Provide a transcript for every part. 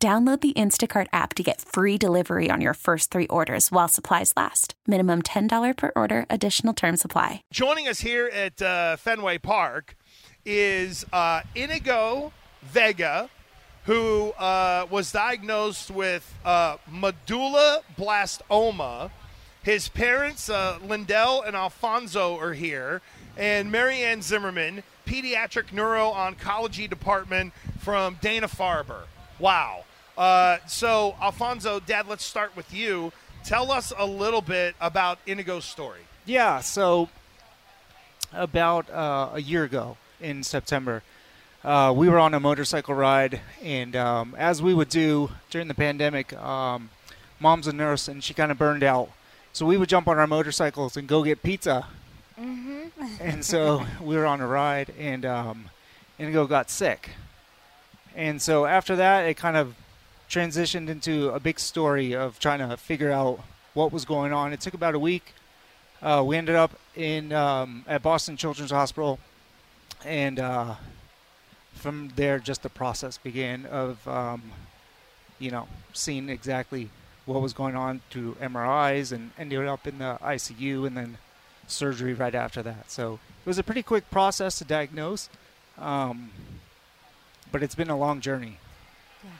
Download the Instacart app to get free delivery on your first three orders while supplies last. Minimum $10 per order. Additional terms apply. Joining us here at Fenway Park is Inigo Vega, who was diagnosed with medulloblastoma. His parents, Lindell and Alfonso, are here. And Marianne Zimmerman, pediatric neuro-oncology department from Dana-Farber. Wow. So, Alfonso, Dad, let's start with you. Tell us a little bit about Inigo's story. Yeah, so about a year ago in September, we were on a motorcycle ride, and as we would do during the pandemic, Mom's a nurse, and she kind of burned out. So we would jump on our motorcycles and go get pizza. Mm-hmm. And so we were on a ride, and Inigo got sick. And so after that, it kind of transitioned into a big story of trying to figure out what was going on. It took about a week. We ended up in at Boston Children's Hospital. And from there, just the process began of, seeing exactly what was going on through MRIs and ended up in the ICU and then surgery right after that. So it was a pretty quick process to diagnose. But it's been a long journey,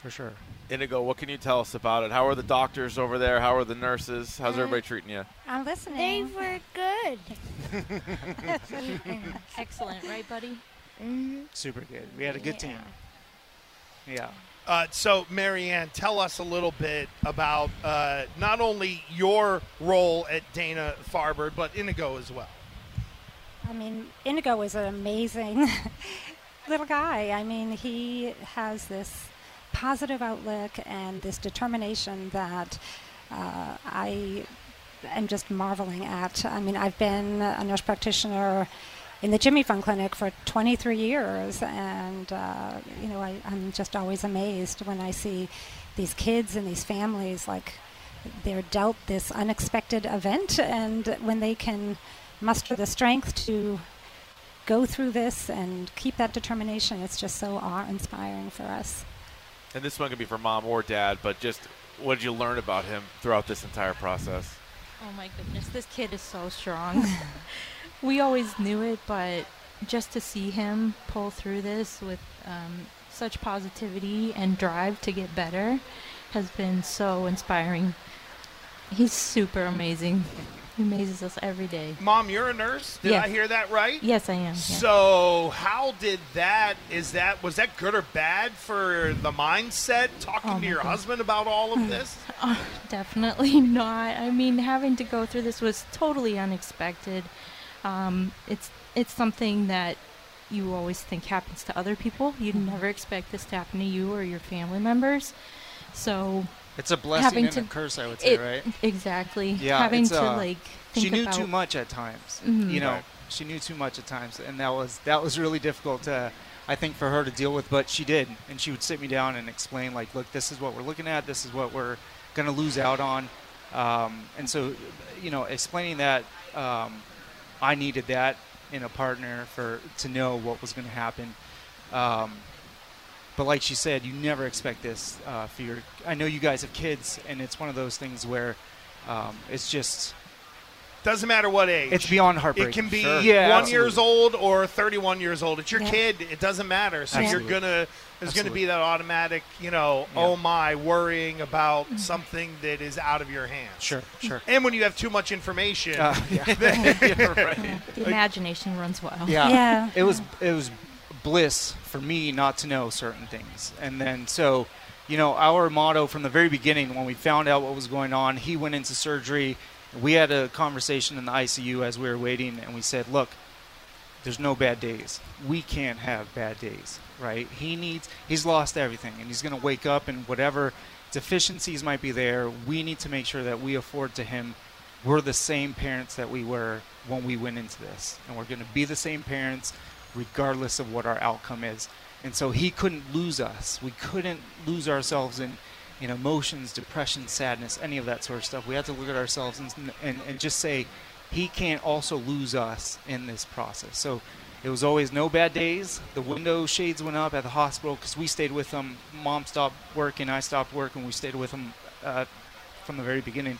for sure. Inigo, what can you tell us about it? How are the doctors over there? How are the nurses? How's everybody treating you? I'm listening. They were good. Excellent, right, buddy? Mm-hmm. Super good. We had a good team. Yeah. So, Marianne, tell us a little bit about not only your role at Dana-Farber, but Inigo as well. I mean, Inigo is an amazing little guy. I mean, he has this positive outlook and this determination that I am just marveling at. I mean, I've been a nurse practitioner in the Jimmy Fund Clinic for 23 years, and I'm just always amazed when I see these kids and these families, like, they're dealt this unexpected event, and when they can muster the strength to go through this and keep that determination, it's just so awe-inspiring for us. And this one could be for Mom or Dad, but just what did you learn about him throughout this entire process? Oh my goodness, this kid is so strong. We always knew it, but just to see him pull through this with such positivity and drive to get better has been so inspiring. He's super amazing. He amazes us every day. Mom, you're a nurse? Did I hear that right? Yes, I am. Yeah. So how did was that good or bad for the mindset, talking to your husband about all of this? Definitely not. I mean, having to go through this was totally unexpected. It's something that you always think happens to other people. You'd never expect this to happen to you or your family members. So it's a blessing and a curse, I would say, right? Exactly. Yeah, having to think she knew about too much at times. Mm-hmm. She knew too much at times, and that was really difficult to, I think, for her to deal with. But she did, and she would sit me down and explain, like, look, this is what we're looking at, this is what we're going to lose out on, and so, explaining that, I needed that in a partner to know what was going to happen. But like she said, you never expect this for your – I know you guys have kids, and it's one of those things where it's just – doesn't matter what age. It's beyond heartbreak. It can be 1 year old or 31 years old. It's your kid. It doesn't matter. So you're there's going to be that automatic, worrying about something that is out of your hands. Sure. And when you have too much information. The imagination runs wild. Yeah. It was bliss for me not to know certain things. And then so, our motto from the very beginning, when we found out what was going on, he went into surgery. We had a conversation in the ICU as we were waiting, and we said, look, there's no bad days. We can't have bad days, right? He's lost everything, and he's going to wake up and whatever deficiencies might be there. We need to make sure that we afford to him. We're the same parents that we were when we went into this, and we're going to be the same parents regardless of what our outcome is. And so he couldn't lose us. We couldn't lose ourselves in emotions, depression, sadness, any of that sort of stuff. We had to look at ourselves and just say, he can't also lose us in this process. So it was always no bad days. The window shades went up at the hospital because we stayed with him. Mom stopped work and I stopped work, and we stayed with him from the very beginning.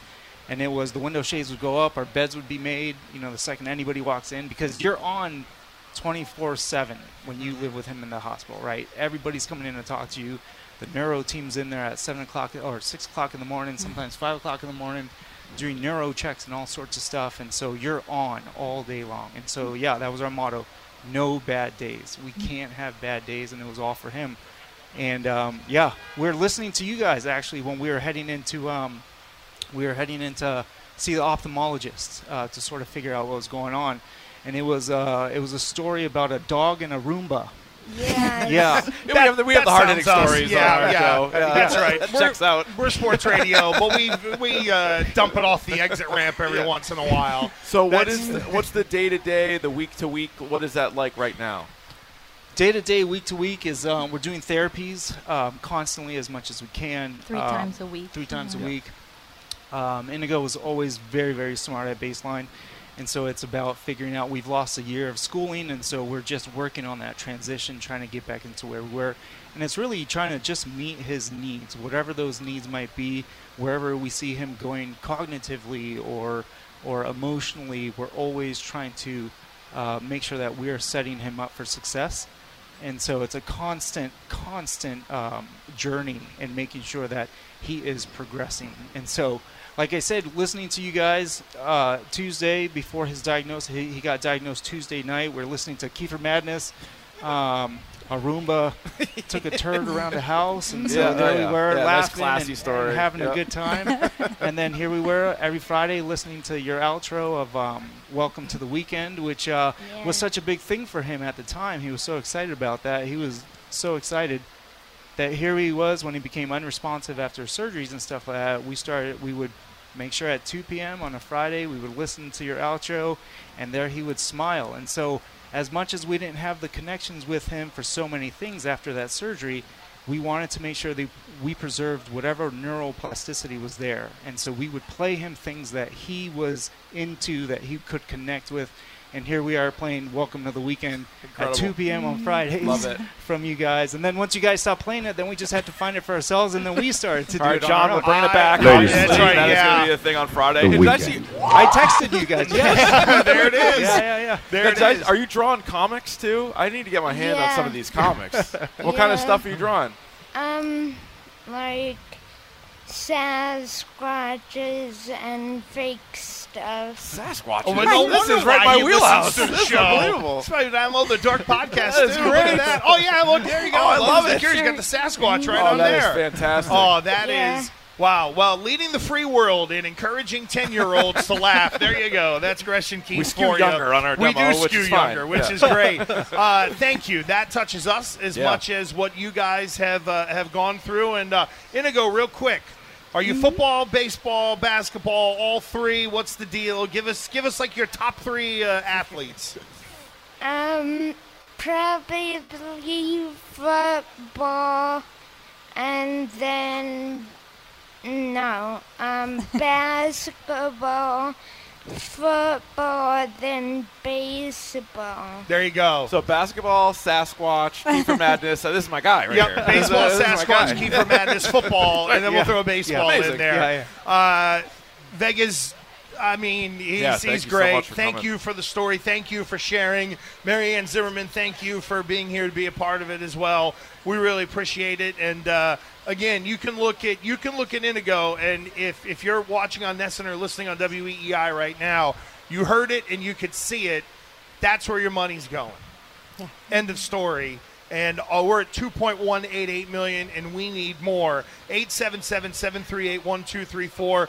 And it was the window shades would go up. Our beds would be made, the second anybody walks in, because you're on 24/7 when you live with him in the hospital, right? Everybody's coming in to talk to you. The neuro team's in there at 7 o'clock or 6 o'clock in the morning, sometimes 5 o'clock in the morning, doing neuro checks and all sorts of stuff. And so you're on all day long. And so, yeah, that was our motto. No bad days. We can't have bad days. And it was all for him. And, yeah, we're listening to you guys, actually, when we were heading into see the ophthalmologist to sort of figure out what was going on. And it was a story about a dog and a Roomba. Yes. Yeah. We have the hard-hitting stories on our show. Yeah. That's right. That checks out. We're sports radio, but we dump it off the exit ramp every once in a while. So what's the day-to-day, the week-to-week? What is that like right now? Day-to-day, week-to-week is we're doing therapies constantly as much as we can. Three times a week. Inigo was always very, very smart at baseline. And so it's about figuring out we've lost a year of schooling, and so we're just working on that transition, trying to get back into where we were. And it's really trying to just meet his needs, whatever those needs might be, wherever we see him going cognitively or emotionally. We're always trying to make sure that we are setting him up for success. And so it's a constant journey in making sure that he is progressing. And so, like I said, listening to you guys Tuesday before his diagnosis. He got diagnosed Tuesday night. We're listening to Kiefer Madness. A Roomba took a turd around the house. And so we were laughing and having a good time. And then here we were every Friday listening to your outro of Welcome to the Weekend, which was such a big thing for him at the time. He was so excited about that. He was so excited that here he was when he became unresponsive after surgeries and stuff like that. We would make sure at 2 p.m. on a Friday we would listen to your outro, and there he would smile. And so as much as we didn't have the connections with him for so many things after that surgery, we wanted to make sure that we preserved whatever neuroplasticity was there. And so we would play him things that he was into, that he could connect with. And here we are playing Welcome to the Weekend at 2 p.m. on Fridays. Love it. From you guys. And then once you guys stopped playing it, then we just had to find it for ourselves, and then we started to do it. All right, John, we'll bring it back. Ladies. That's right, that is going to be a thing on Friday. I texted you guys. Yes. There it is. Yeah. There it is. Are you drawing comics, too? I need to get my hand on some of these comics. What kind of stuff are you drawing? Like Sasquatches and fake stuff. Sasquatches? Oh, this is right in my wheelhouse. This is unbelievable. That's why you download the Dark Podcast. That's great. Oh, yeah, well, there you go. Oh, I love it. Here you got the Sasquatch right on there. Oh, that is fantastic. Oh, that is. Wow. Well, leading the free world in encouraging 10-year-olds to laugh. There you go. That's Gresham Keen. We skew younger on our demo, which is fine. We do skew younger, which is great. Thank you. That touches us as much as what you guys have gone through. And Inigo, real quick. Are you football, baseball, basketball, all three? What's the deal? Give us like your top three athletes. Probably football, and then basketball, football, then baseball. There you go. So basketball, Sasquatch, Kiefer Madness. This is my guy right here. Baseball, Sasquatch, Kiefer Madness, football, and then we'll throw a baseball in there. Yeah. Vegas, I mean, he's great. Thank you for the story. Thank you for sharing. Marianne Zimmerman, thank you for being here to be a part of it as well. We really appreciate it. And again, you can look at Inigo, and if you're watching on Nesson or listening on WEEI right now, you heard it and you could see it. That's where your money's going. Yeah. End of story. And we're at $2.188 million, and we need more. 877-738-1234.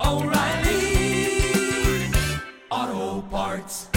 O, O, O'Reilly Auto Parts.